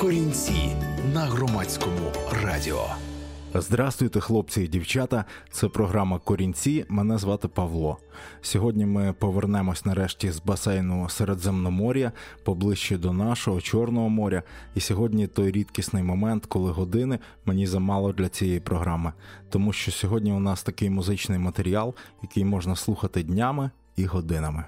Корінці на Громадському радіо. Здрастуйте, хлопці і дівчата. Це програма «Корінці». Мене звати Павло. Сьогодні ми повернемось нарешті з басейну Середземномор'я, поближче до нашого Чорного моря. І сьогодні той рідкісний момент, коли години мені замало для цієї програми. Тому що сьогодні у нас такий музичний матеріал, який можна слухати днями і годинами.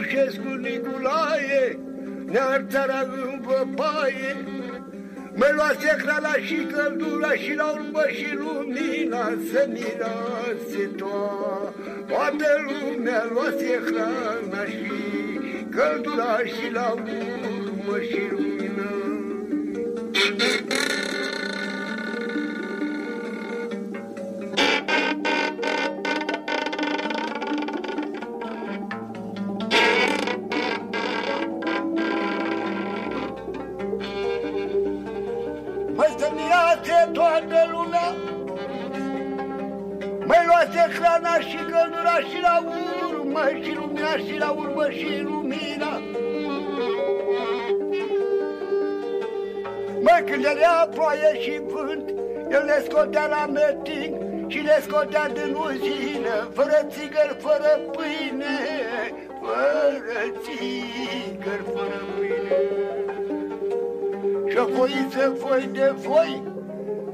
Чаушеску Ніколає, ne-ar țara în păpaie, mi-a luat secrala și căldura și la urmă și lumina să mirase toa. Toată lumea a luat secrala și căldura și la urmă și lumina. Ploaie și vânt, el le scotea la meting și le scotea din uzină, fără țigări, fără pâine, fără țigări, fără pâine. Și-o foiță, foi de foi,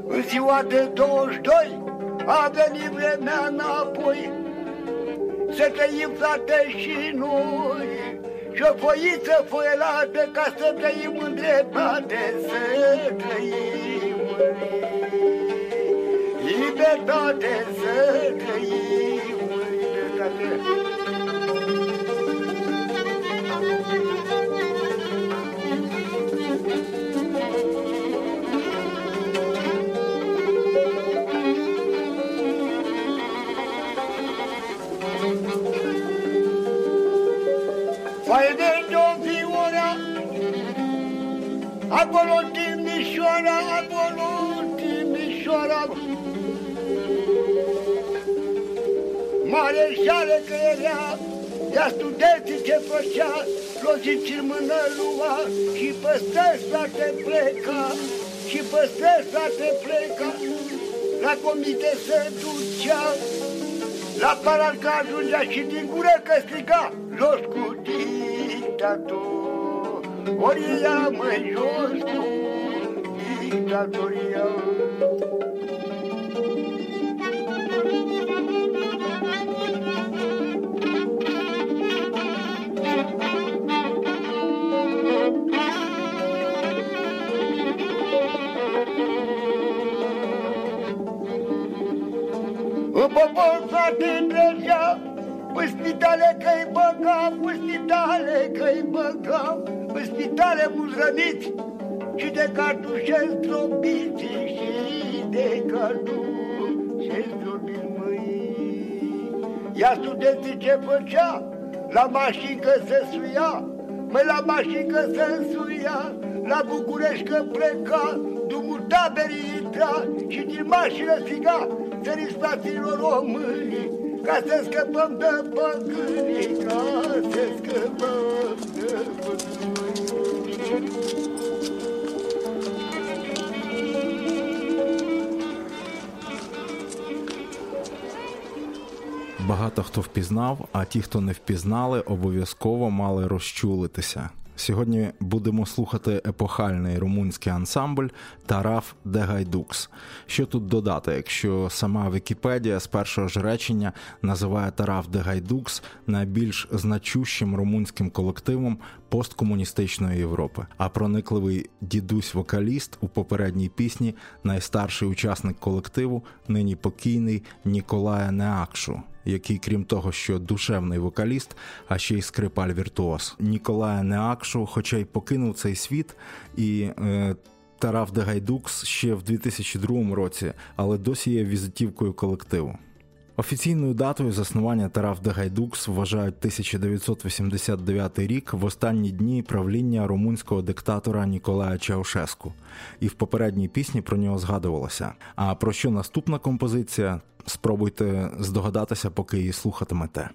în ziua de 22, a venit vremea înapoi, să trăim frate și noi. Și-o foiță foielată ca să trăim în dreptate, să trăim în libertate, să trăim în libertate. Acolo Timișoara, acolo Timișoara, mareșale că era, ea studenții ce făcea, lozici în mână lua, și păstrăși frate pleca, și păstrăși frate pleca, la comite se ducea, la paranca ajungea și din gură că striga, jos cu dictator. Oria mai jos cu dictatoria. În popor frate trecea, în spitale că-i băgam, în spitale că-i băgam. În spitale mulți răniți și de cartușe zdrobiți, și de cartușe zdrobiți, măi. Ia studenții ce făcea, la mașincă se suia, măi, la mașincă se suia, la București că pleca, drumul taberii intra și din mașină striga, țării staților românii, Косецька бомба, бомбові, косецька бомба, бомбові. Багато хто впізнав, а ті, хто не впізнали, обов'язково мали розчулитися. Сьогодні будемо слухати епохальний румунський ансамбль «Тараф де Гайдукс». Що тут додати, якщо сама Вікіпедія з першого ж речення називає «Тараф де Гайдукс» найбільш значущим румунським колективом посткомуністичної Європи. А проникливий дідусь-вокаліст у попередній пісні – найстарший учасник колективу, нині покійний Ніколає Неакшу, який, крім того, що душевний вокаліст, а ще й скрипаль-віртуоз. Ніколає Неакшу, хоча й покинув цей світ, і Тараф де Гайдукс ще в 2002 році, але досі є візитівкою колективу. Офіційною датою заснування Тараф де Гайдукс вважають 1989 рік, в останні дні правління румунського диктатора Ніколая Чаушеску. І в попередній пісні про нього згадувалося. А про що наступна композиція? Спробуйте здогадатися, поки її слухатимете.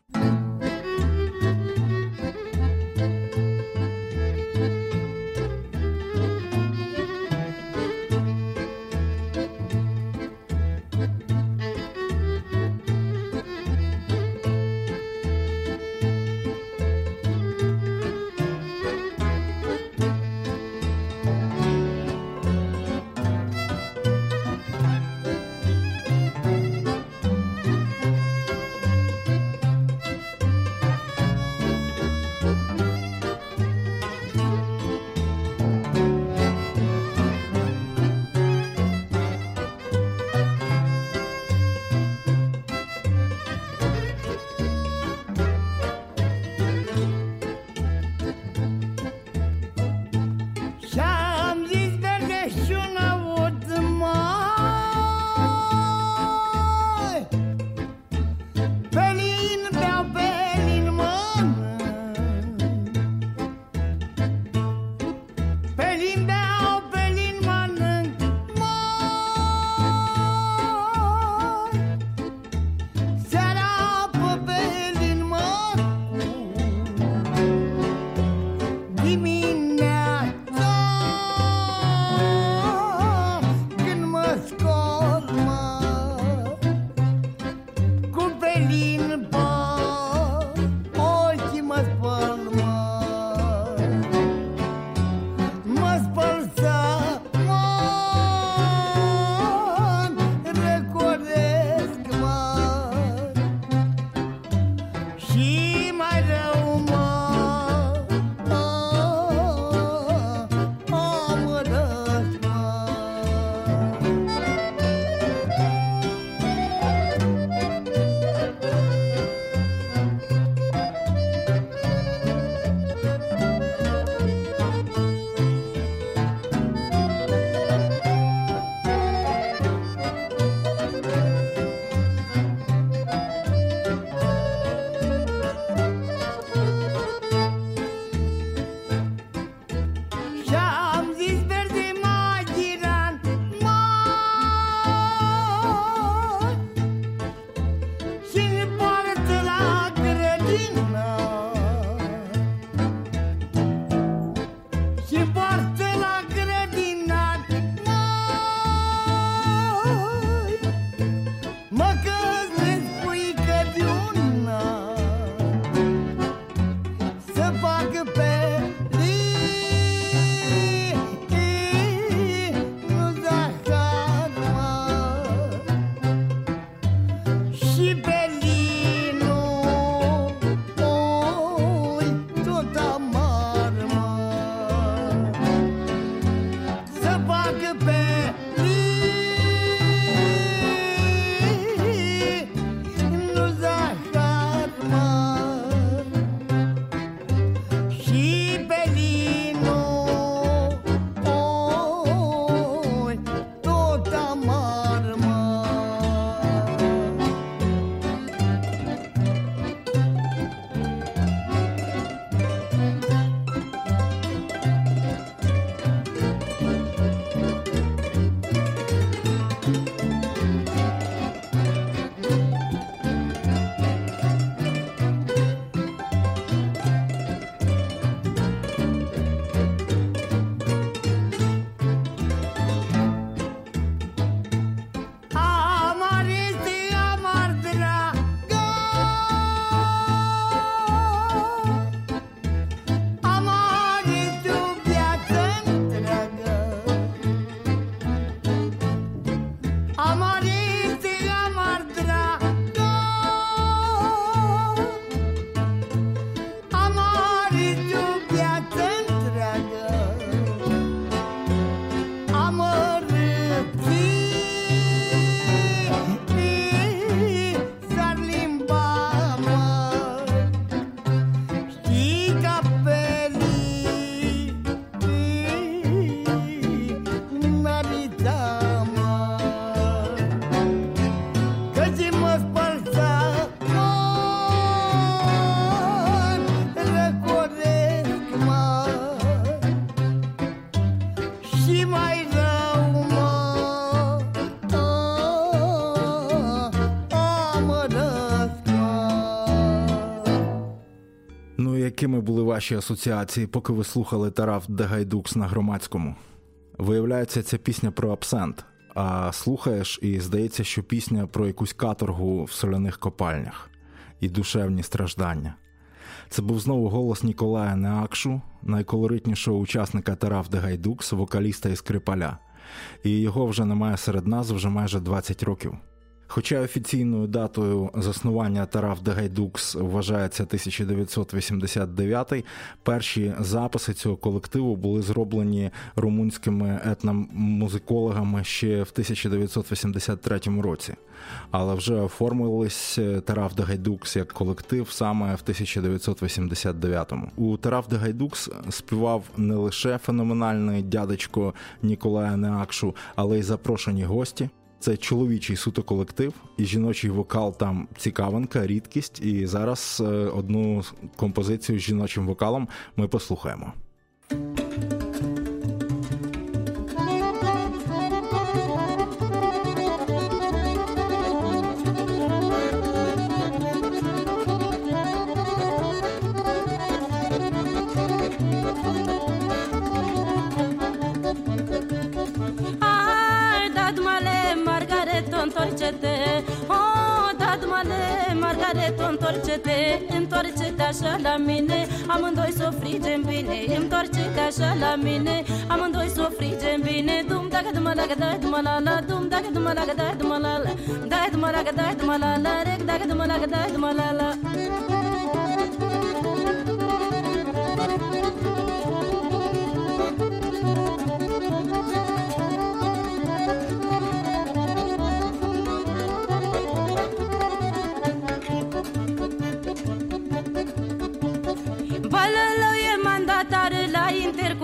якими були ваші асоціації, поки ви слухали Тараф де Гайдукс на Громадському? Виявляється, ця пісня про абсент. А слухаєш, і здається, що пісня про якусь каторгу в соляних копальнях і душевні страждання. Це був знову голос Ніколая Неакшу, найколоритнішого учасника Тараф де Гайдукс, вокаліста і скрипаля. І його вже немає серед нас вже майже 20 років. Хоча офіційною датою заснування Тараф де Гайдукс вважається 1989, перші записи цього колективу були зроблені румунськими етномузикологами ще в 1983 році. Але вже оформились Тараф де Гайдукс як колектив саме в 1989. У Тараф де Гайдукс співав не лише феноменальний дядечко Ніколає Неакшу, але й запрошені гості. Це чоловічий суто колектив, і жіночий вокал там цікавинка, рідкість. І зараз одну композицію з жіночим вокалом ми послухаємо. Întoarce-te așa la mine, amândoi s-o frigem bine. Întoarce-te așa la mine, amândoi s-o frigem bine. Dum dacă dum dacă dai dum la la, dum dacă dum dacă dai dum la la, dai dum dacă dai dum la la, reg dacă dum dacă dai dum la la.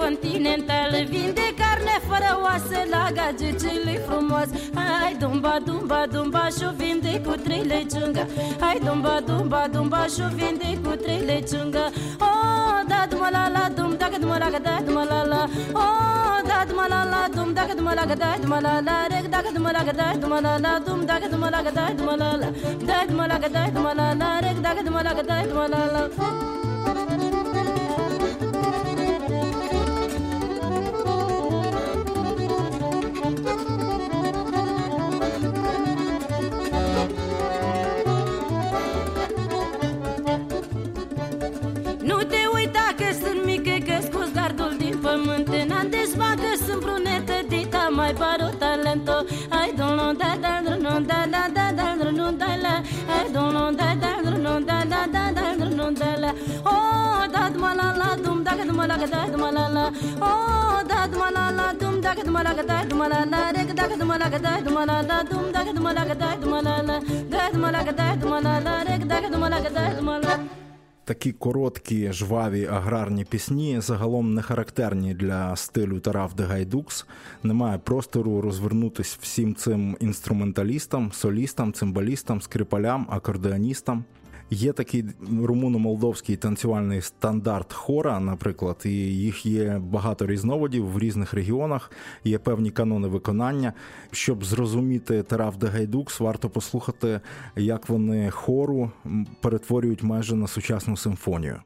Continental, vin de carne fără oase la gagicile frumos. Hai dumba, dumba, dumba, și-o vinde cu trei leciungă. Hai dumba, dumba, dumba, și-o vinde cu trei leciungă. Oh, da dumă la la, dum, dacă dumă la, da dumă la la. Oh, da dumă la la, dum, dacă dumă la, da dumă la la. Reg, dacă dumă la, da dumă la la, dum, dacă dumă la, da dumă la la. Da dumă la, da dumă la la, reg, dacă dumă la, da dumă la la. Mai paro talento, ai dono da da dono da da da dono da la, ai dono da da dono da da da dono da la. Oh, da dum la la dum da dum la da dum la la. Oh, da dum la la dum da dum la da dum la la. Reg da dum la da dum la la dum da dum la da dum la la. Da dum la da dum la la reg da dum la da dum la. Такі короткі, жваві, аграрні пісні загалом не характерні для стилю Тараф де Гайдукс. Немає простору розвернутися всім цим інструменталістам, солістам, цимбалістам, скрипалям, акордеоністам. Є такий румуно-молдовський танцювальний стандарт хора, наприклад, і їх є багато різновидів в різних регіонах, є певні канони виконання. Щоб зрозуміти Тараф де Гайдукс, варто послухати, як вони хору перетворюють майже на сучасну симфонію.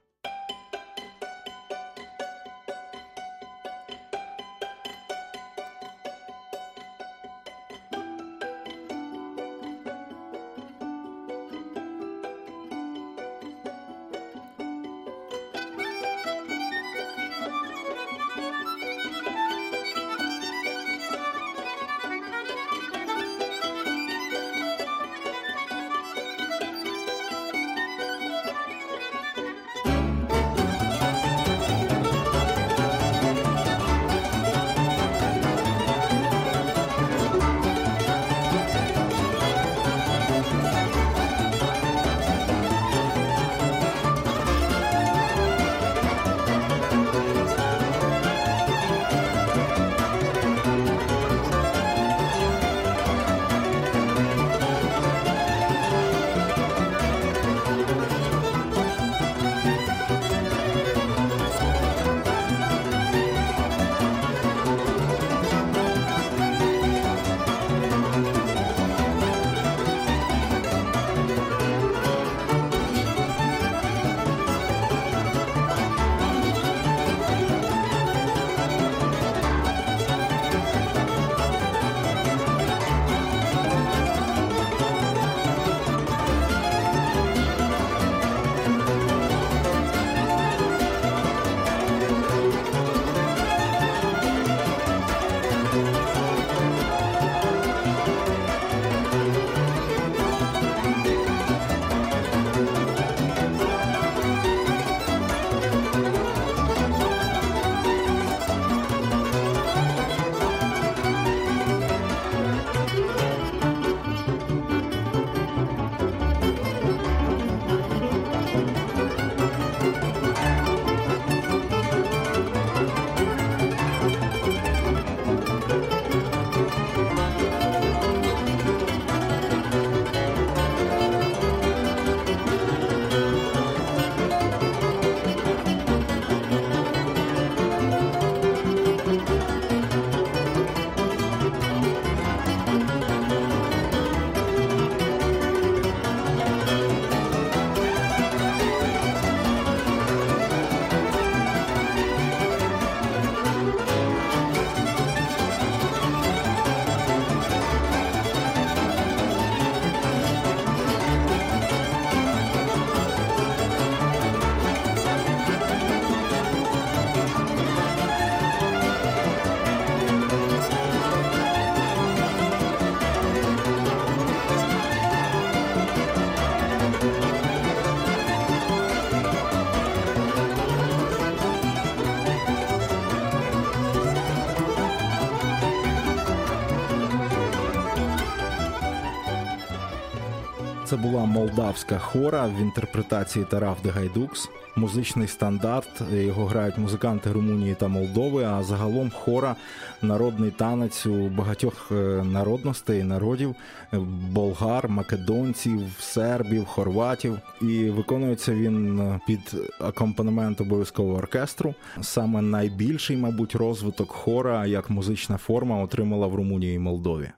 Це була молдавська хора в інтерпретації Тараф де Гайдукс. Музичний стандарт, його грають музиканти Румунії та Молдови, а загалом хора – народний танець у багатьох народностей, народів – болгар, македонців, сербів, хорватів. І виконується він під акомпанемент обов'язкового оркестру. Саме найбільший, мабуть, розвиток хора як музична форма отримала в Румунії і Молдові.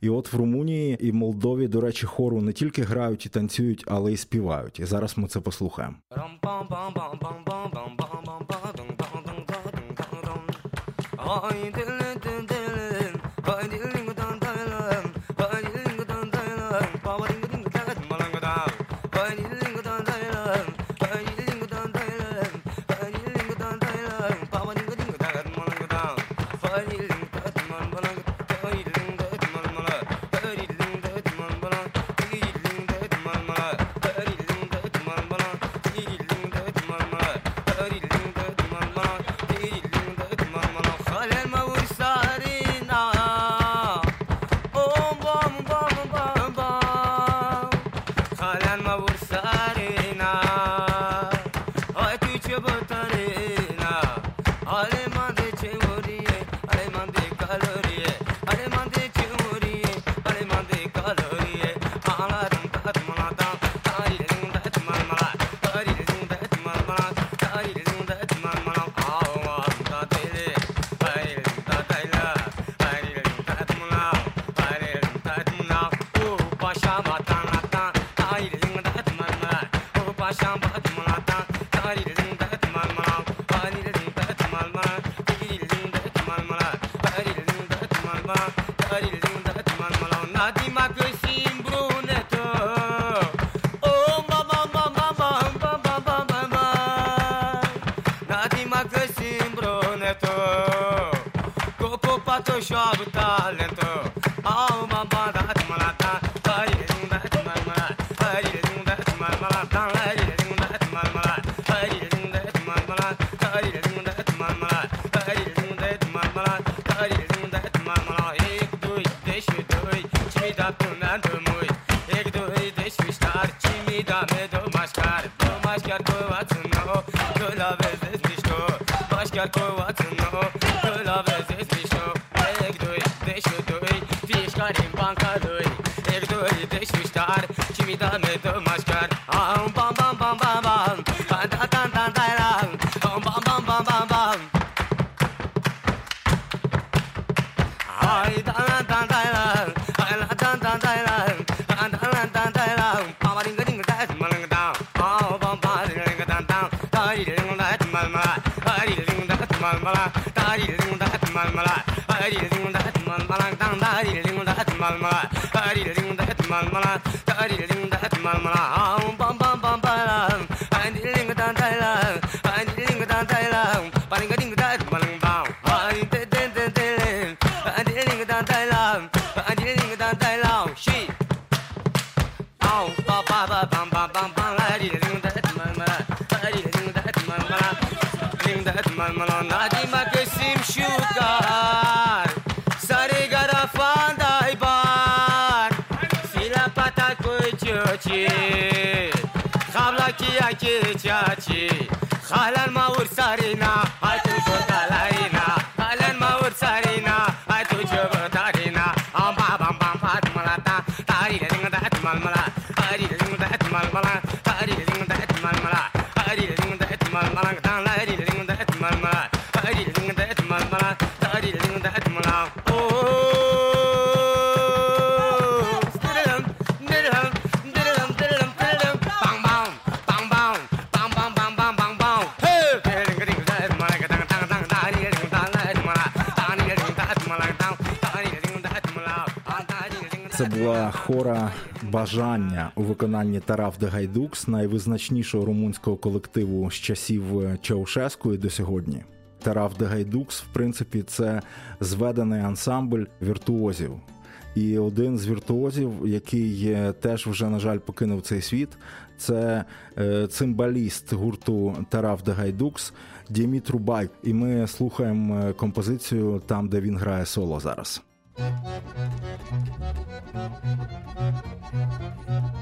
І от в Румунії і Молдові, до речі, хору не тільки грають і танцюють, але й співають. І зараз ми це послухаємо. Це була хора «Бажання» у виконанні Тараф де Гайдукс, найвизначнішого румунського колективу з часів Чаушеску і до сьогодні. Тараф де Гайдукс, в принципі, це зведений ансамбль віртуозів. І один з віртуозів, який теж вже, на жаль, покинув цей світ, це цимбаліст гурту Тараф де Гайдукс Дімітру Байку. І ми слухаємо композицію там, де він грає соло зараз. Thank you.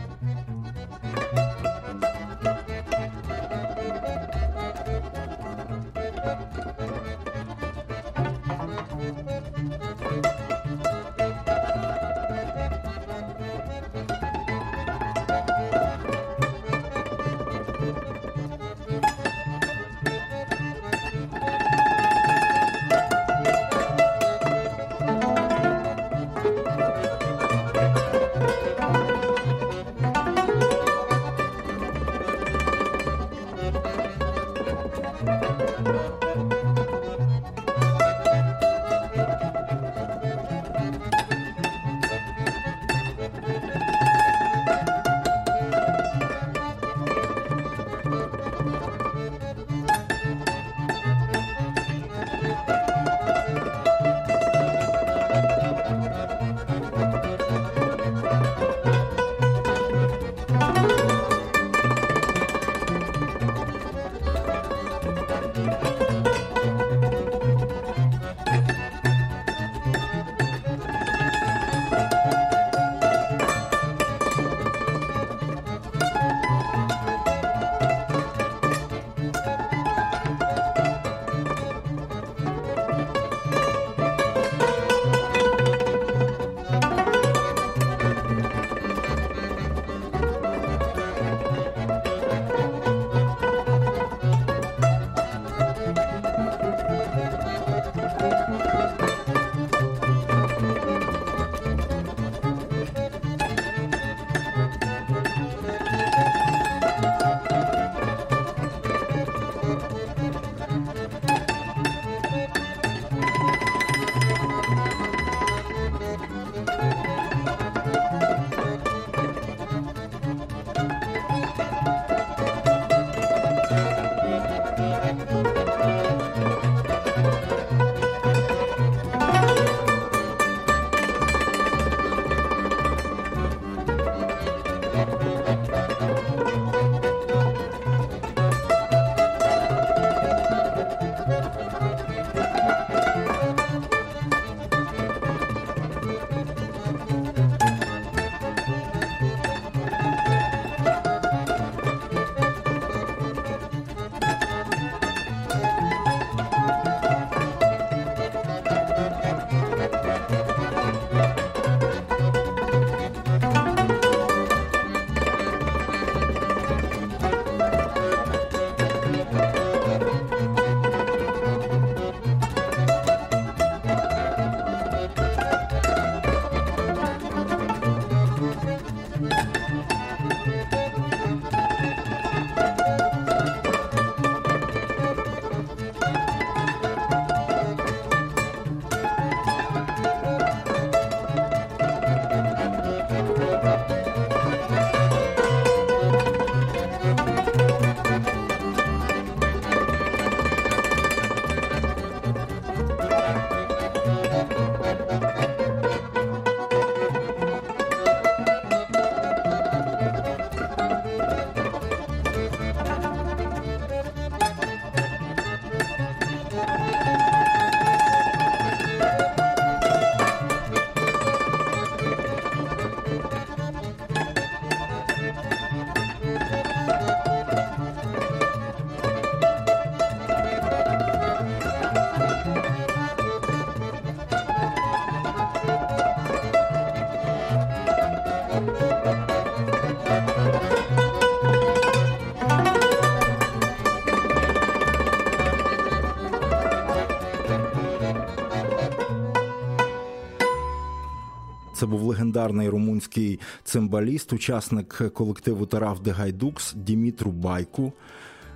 Це був легендарний румунський цимбаліст, учасник колективу Тараф де Гайдукс Дімітру Байку.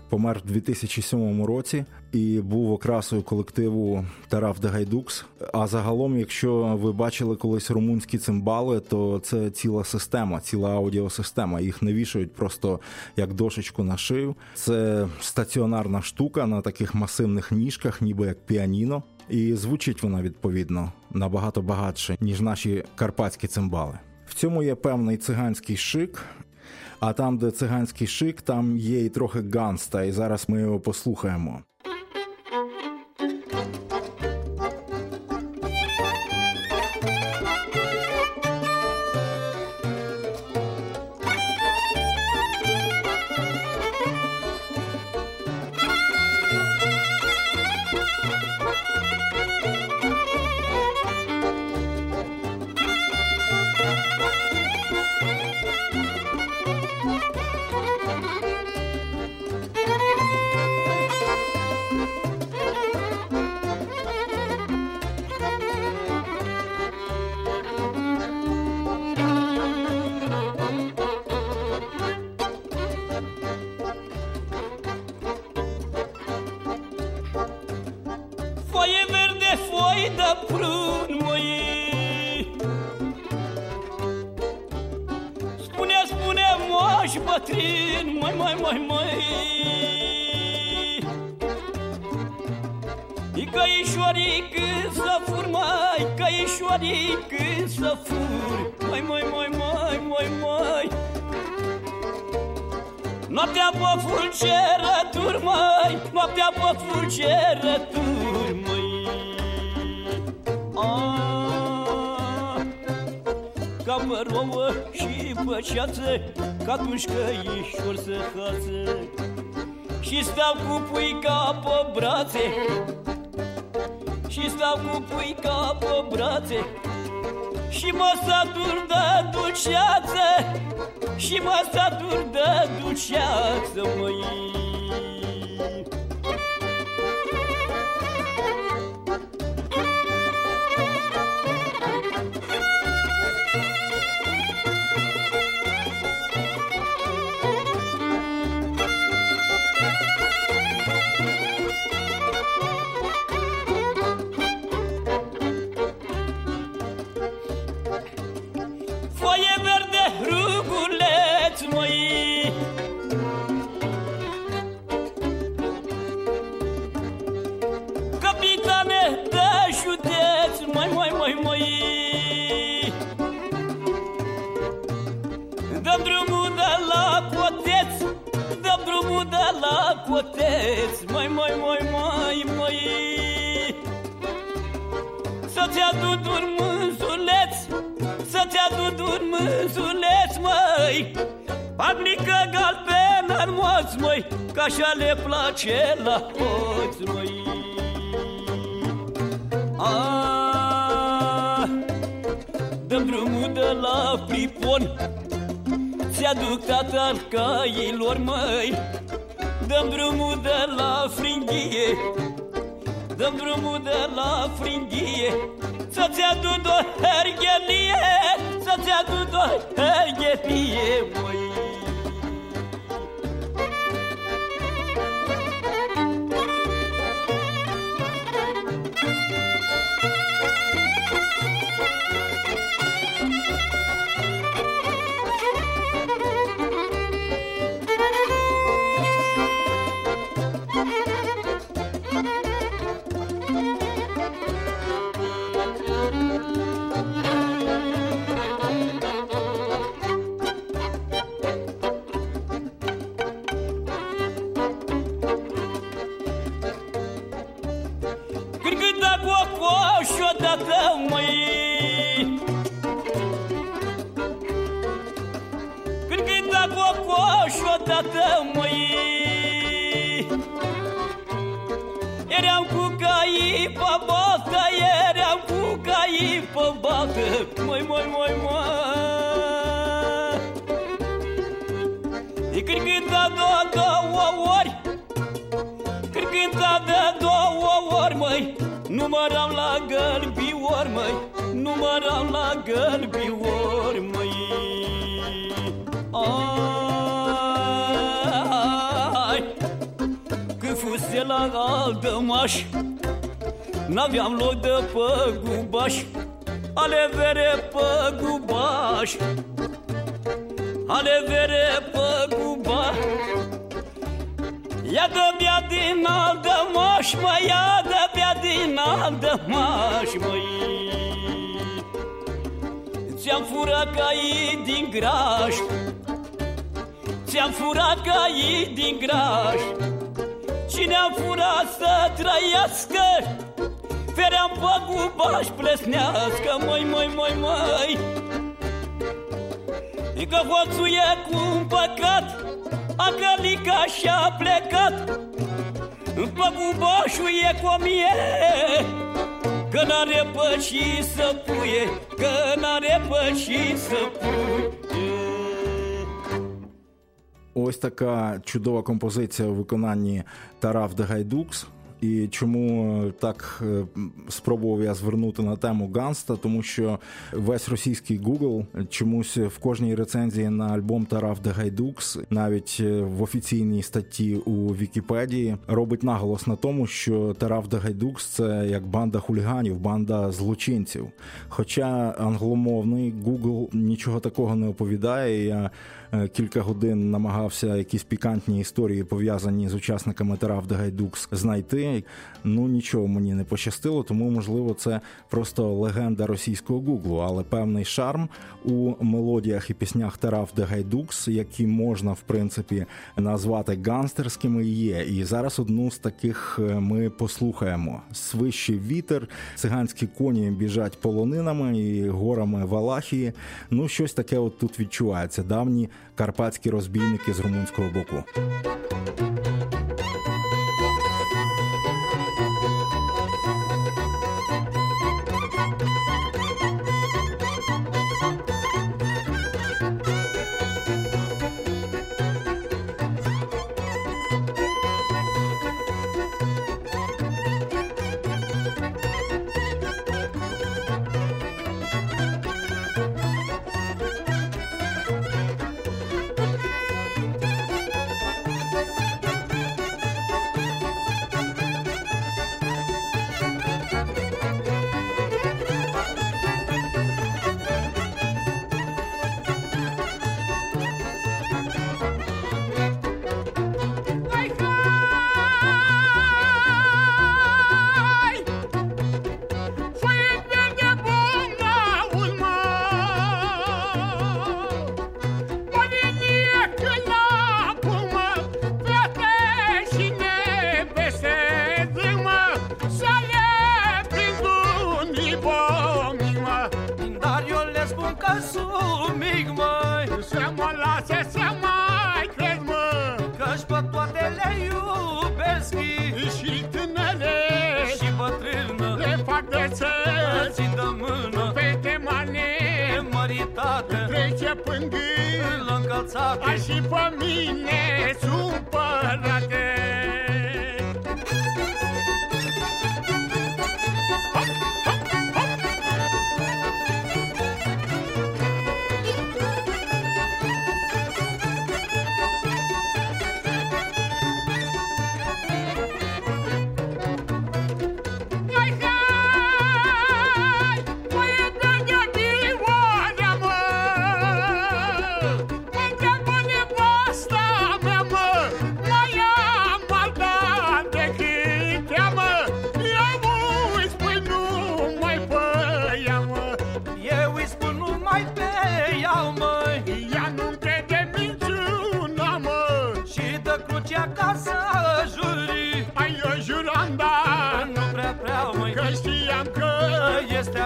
Помер в 2007 році і був окрасою колективу Тарав де Гайдукс. А загалом, якщо ви бачили колись румунські цимбали, то це ціла система, ціла аудіосистема. Їх не вішають просто як дошечку на шию. Це стаціонарна штука на таких масивних ніжках, ніби як піаніно. І звучить вона, відповідно, набагато багатше, ніж наші карпатські цимбали. В цьому є певний циганський шик. А там, де циганський шик, там є і трохи ганста, і зараз ми його послухаємо. Că atunci căișor se hață și stau cu puica pe brațe și stau cu puica pe brațe și mă satur de dulceață și mă satur de dulceață, măi. Доброму дала котець, мой. Să-ți adu dur mânzuleț, să-ți adu dur mânzuleț, măi. Pavlică galbenă armoț, măi, că așa le place la hoți, măi. Dăm drumul de la pripon, ți-aduc tatarcailor, măi. Dăm drumul de la fringhie, dăm drumul de la fringhie. Să-ți adu doar herghelie, să-ți adu doar herghelie, măi. N-aveam loc de păgubaș, ale vere păgubaș, ale vere păgubaș. Ia dă-bia din Aldămaș, măi, ia dă-bia din Aldămaș, măi. Ți-am furat caii din graș, ți-am furat caii din graș. Cine-am furat să trăiască, feream păgubaș plesnească, măi. Că hoțuie cu un păcat, a călica și-a plecat. Păgubașul e cu o mie, că n-are pășit să puie, că n-are pășit să puie. Ось така чудова композиція у виконанні «Тараф де Гайдукс». І чому так спробував я звернути на тему ганста, тому що весь російський Google чомусь в кожній рецензії на альбом «Тарав де Гайдукс», навіть в офіційній статті у Вікіпедії, робить наголос на тому, що «Тарав де Гайдукс» – це як банда хуліганів, банда злочинців. Хоча англомовний Google нічого такого не оповідає. Я кілька годин намагався якісь пікантні історії, пов'язані з учасниками «Тараф де Гайдукс», знайти. Ну, нічого мені не пощастило, тому, можливо, це просто легенда російського Гуглу, але певний шарм у мелодіях і піснях «Тараф де Гайдукс», які можна, в принципі, назвати ганстерськими, є. І зараз одну з таких ми послухаємо. «Свище вітер», «Циганські коні біжать полонинами і горами Валахії». Ну, щось таке от тут відчувається. Давні карпатські розбійники з румунського боку. Săți de mână pe temane măritată, trece pângâi lângățate, ai și pe mine supărate.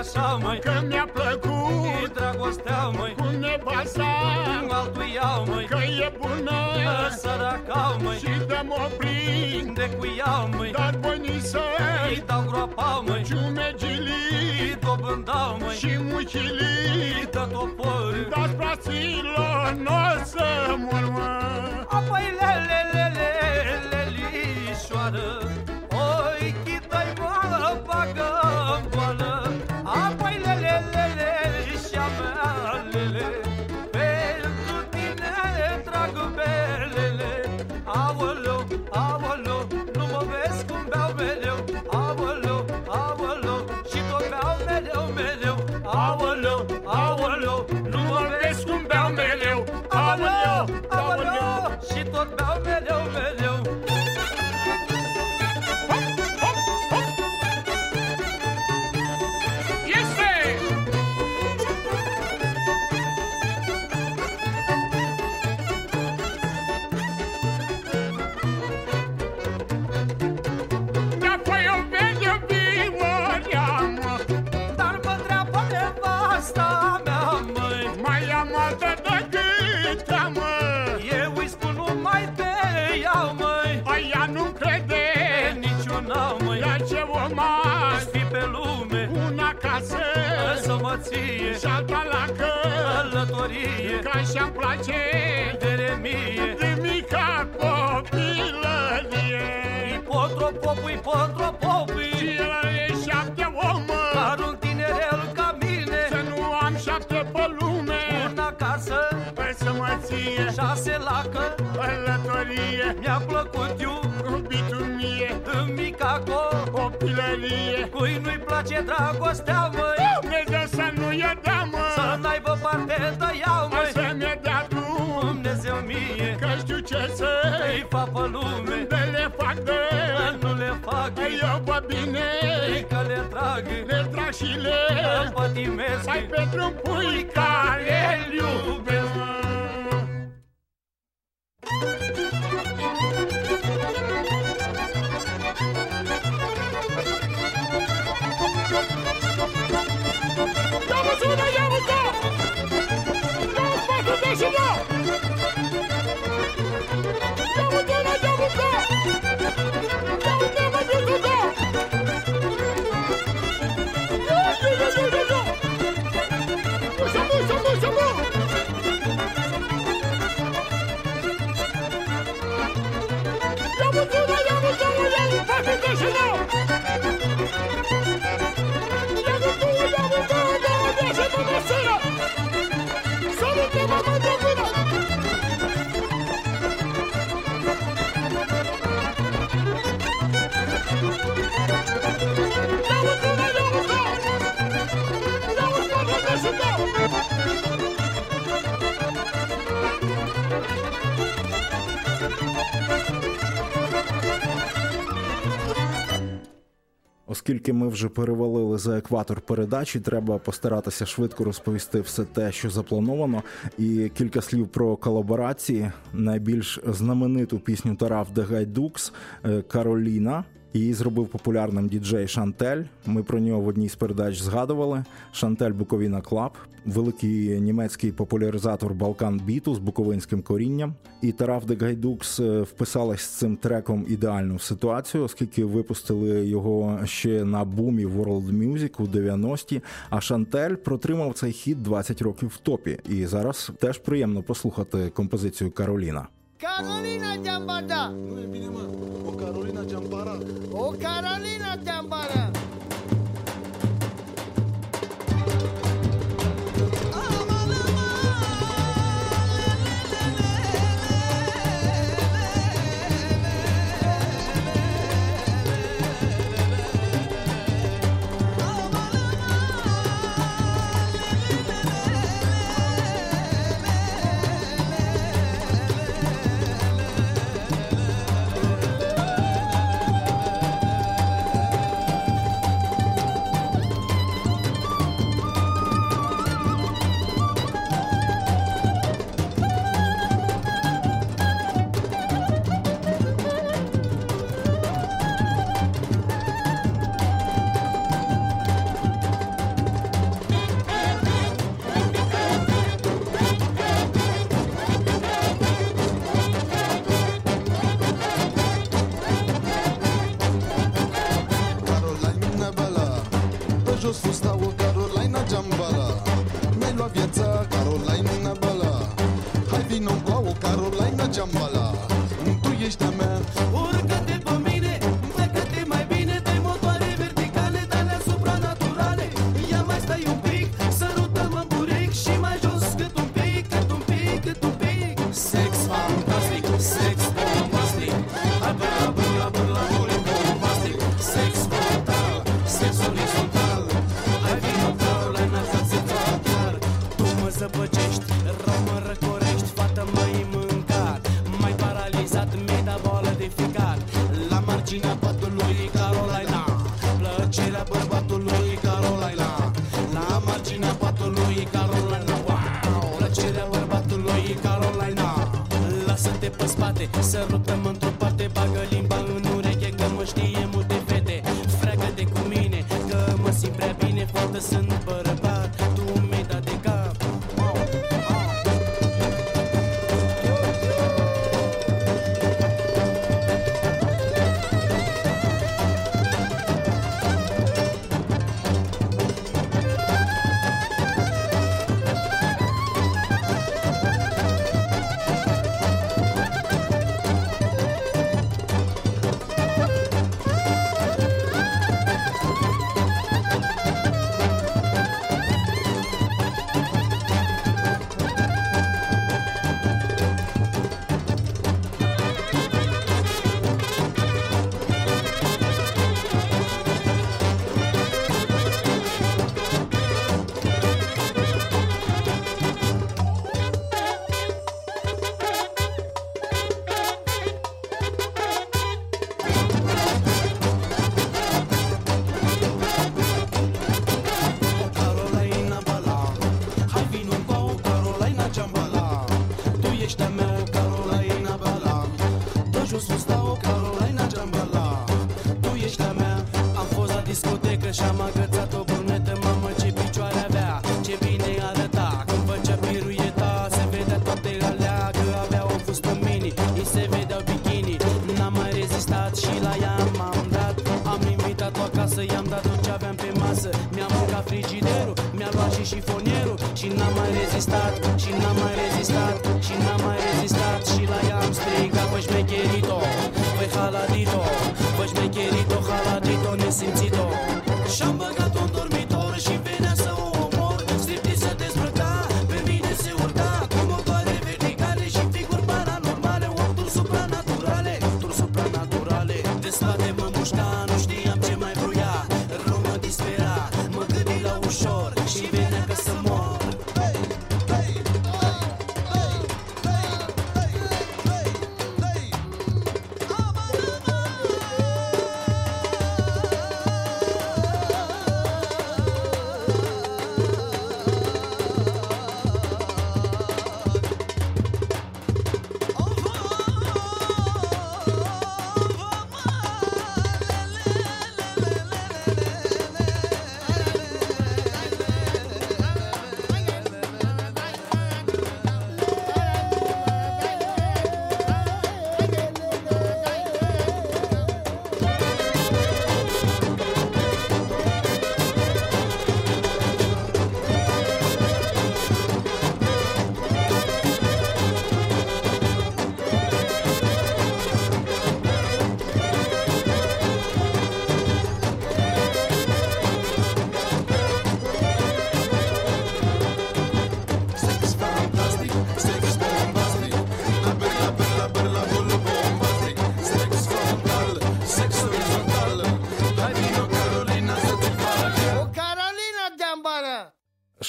Așa, măi, că mi-a plăcut dragostea, măi, cu nevasta altuia, măi, că e bună săraca, măi, și dă-mă prinde cu ea, măi, dar bănii să-i dau groapa, măi, ciumegilii dobândau, măi, și mucilii dă topori, dar fraților n-o să mor, măi. Apoi lelișoară, oi chită-i mă bagă-n goală. Apoi lelelelele și-a mea lele, pentru tine tragă belele. Aoleu, aoleu, nu mă vezi cum beau mereu. Aoleu, aoleu, și tot beau mereu, mereu. Aoleu, aoleu, nu mă vezi cum beau mereu. Aoleu, aoleu, și tot beau mereu, mereu. Și alta la călătorie, ca așa-mi place de remie, de mica copilărie. Ipotropop, ipotropop, cine e șapte omă, dar un tinerel ca mine, să nu am șapte pe lume. Una acasă, pe să mă ție, șase la călătorie, mi-a plăcut iubitul mie, de mica copilărie. Cui nu-i place dragostea, măi, să nu-i dea, mă, să n-aibă parte de ea, măi, să-mi dea Dumnezeu mie, că știu ce să-i fac pe lume. De le fac, de nu le fac, eu bă bine, că le trag și le împătimesc, hai pentru-n pui care îl iubesc, mă. Оскільки ми вже перевалили за екватор передачі, треба постаратися швидко розповісти все те, що заплановано. І кілька слів про колаборації. Найбільш знамениту пісню «Тараф де Гайдукс» «Кароліна» Її зробив популярним діджей Шантель. Ми про нього в одній з передач згадували. Шантель Буковіна Клаб, великий німецький популяризатор Балкан-біту з буковинським корінням. І Тараф де Гайдукс вписалась з цим треком ідеально в ситуацію, оскільки випустили його ще на бумі World Music у 90-ті, а Шантель протримав цей хіт 20 років в топі. І зараз теж приємно послухати композицію «Кароліна». Кароліна Джамбада! О, Кароліна Джамбара! О, Кароліна Джамбара! Hey!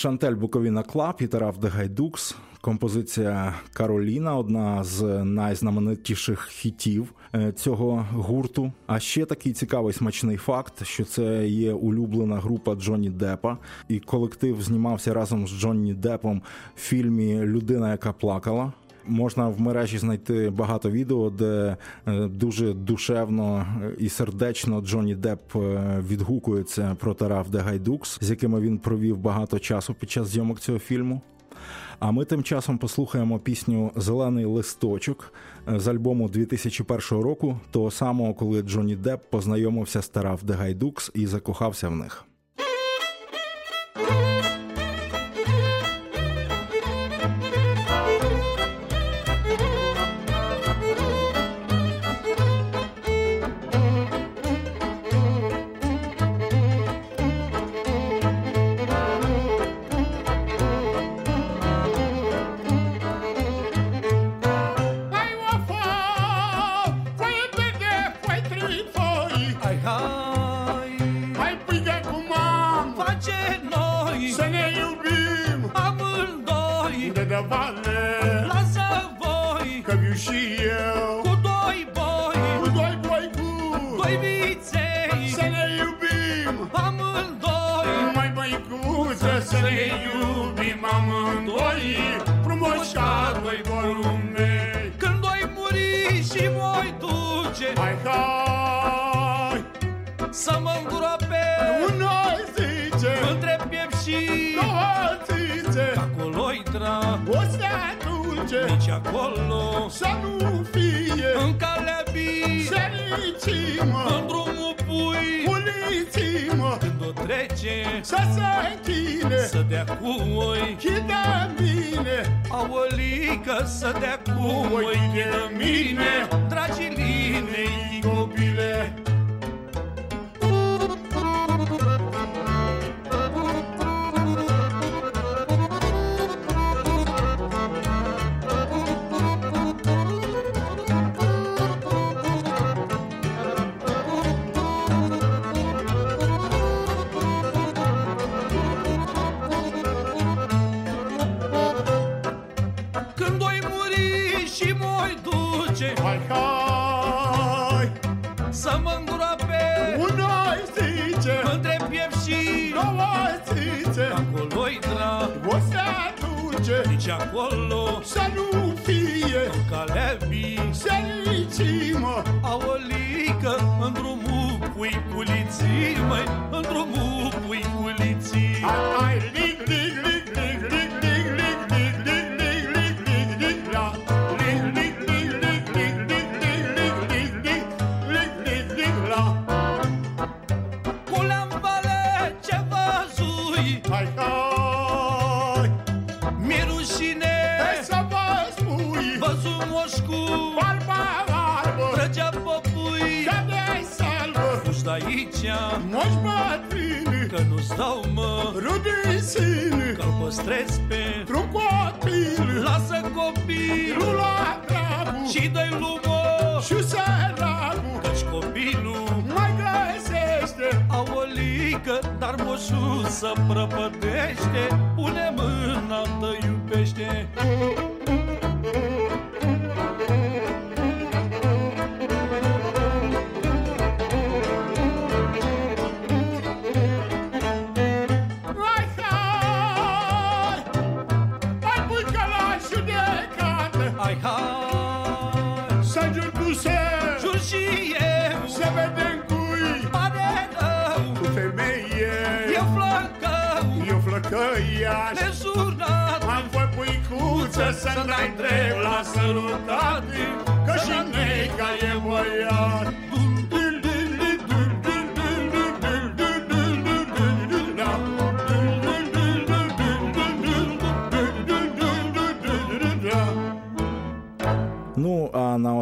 Шантель Буковіна Клаб і Тараф де Гайдукс. Композиція «Кароліна» – одна з найзнаменитіших хітів цього гурту. А ще такий цікавий смачний факт, що це є улюблена група Джонні Деппа. І колектив знімався разом з Джонні Деппом в фільмі «Людина, яка плакала». Можна в мережі знайти багато відео, де дуже душевно і сердечно Джонні Депп відгукується про Тараф де Гайдукс, з якими він провів багато часу під час зйомок цього фільму. А ми тим часом послухаємо пісню «Зелений листочок» з альбому 2001 року, того самого, коли Джонні Депп познайомився з Тараф де Гайдукс і закохався в них.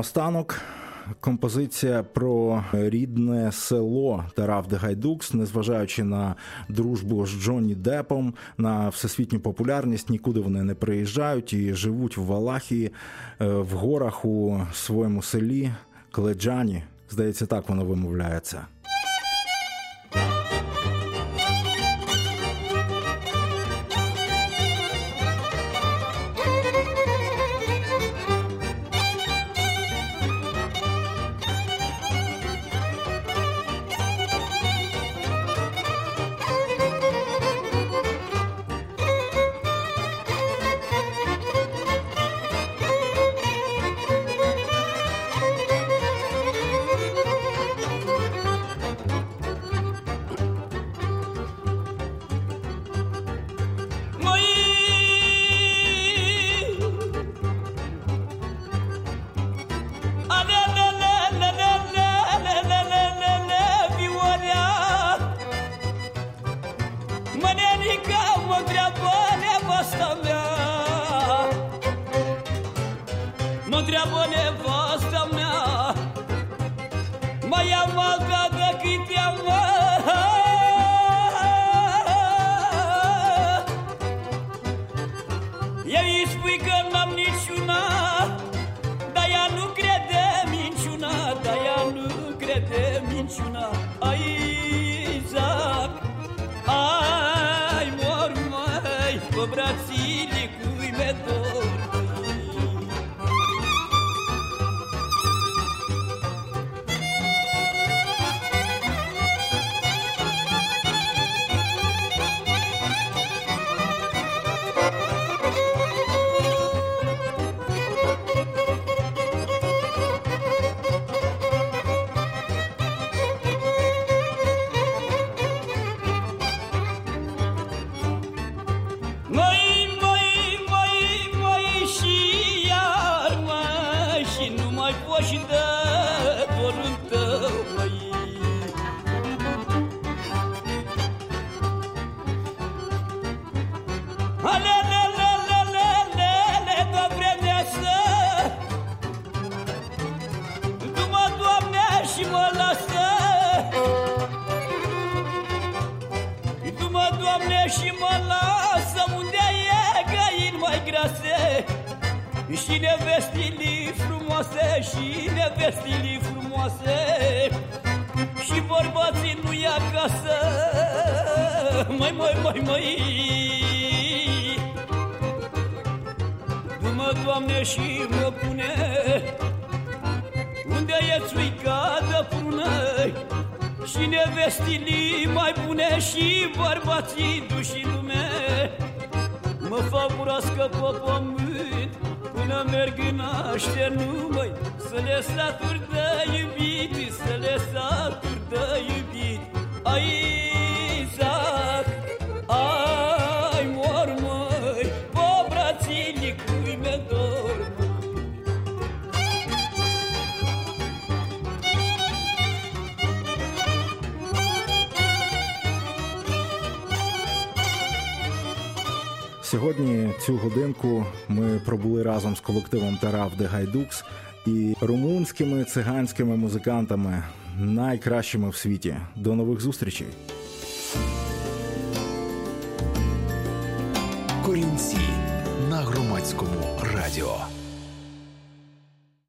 Останок композиція про рідне село Тараф де Гайдукс, незважаючи на дружбу з Джонні Деппом, на всесвітню популярність, нікуди вони не приїжджають і живуть в Валахії, в горах у своєму селі Кледжані. Здається, так воно вимовляється. Смотря по небо остальная, моя молка так и тема. Я весь пыком нам не чуна, да я ну креде минчуна, да я ну креде минчуна. Ай, зак, ай, мор мой, побратим. Și nevestilii frumoase, și nevestilii frumoase, și bărbații nu-i acasă. Măi, măi, măi, măi, du-mă, Doamne, și mă pune unde e țuica de prună. Și nevestilii mai bune, și bărbații duși în lume, mă favorească pe pământ. Până merg în așternumăi, să le saturi de iubit, să le saturi de iubit. Ai, Isaac, ai, mor măi, pobraținicui me dor. Сьогодні цю годинку ми пробули разом з колективом Тараф де Гайдукс і румунськими циганськими музикантами, найкращими в світі. До нових зустрічей! Корінці на Громадському радіо.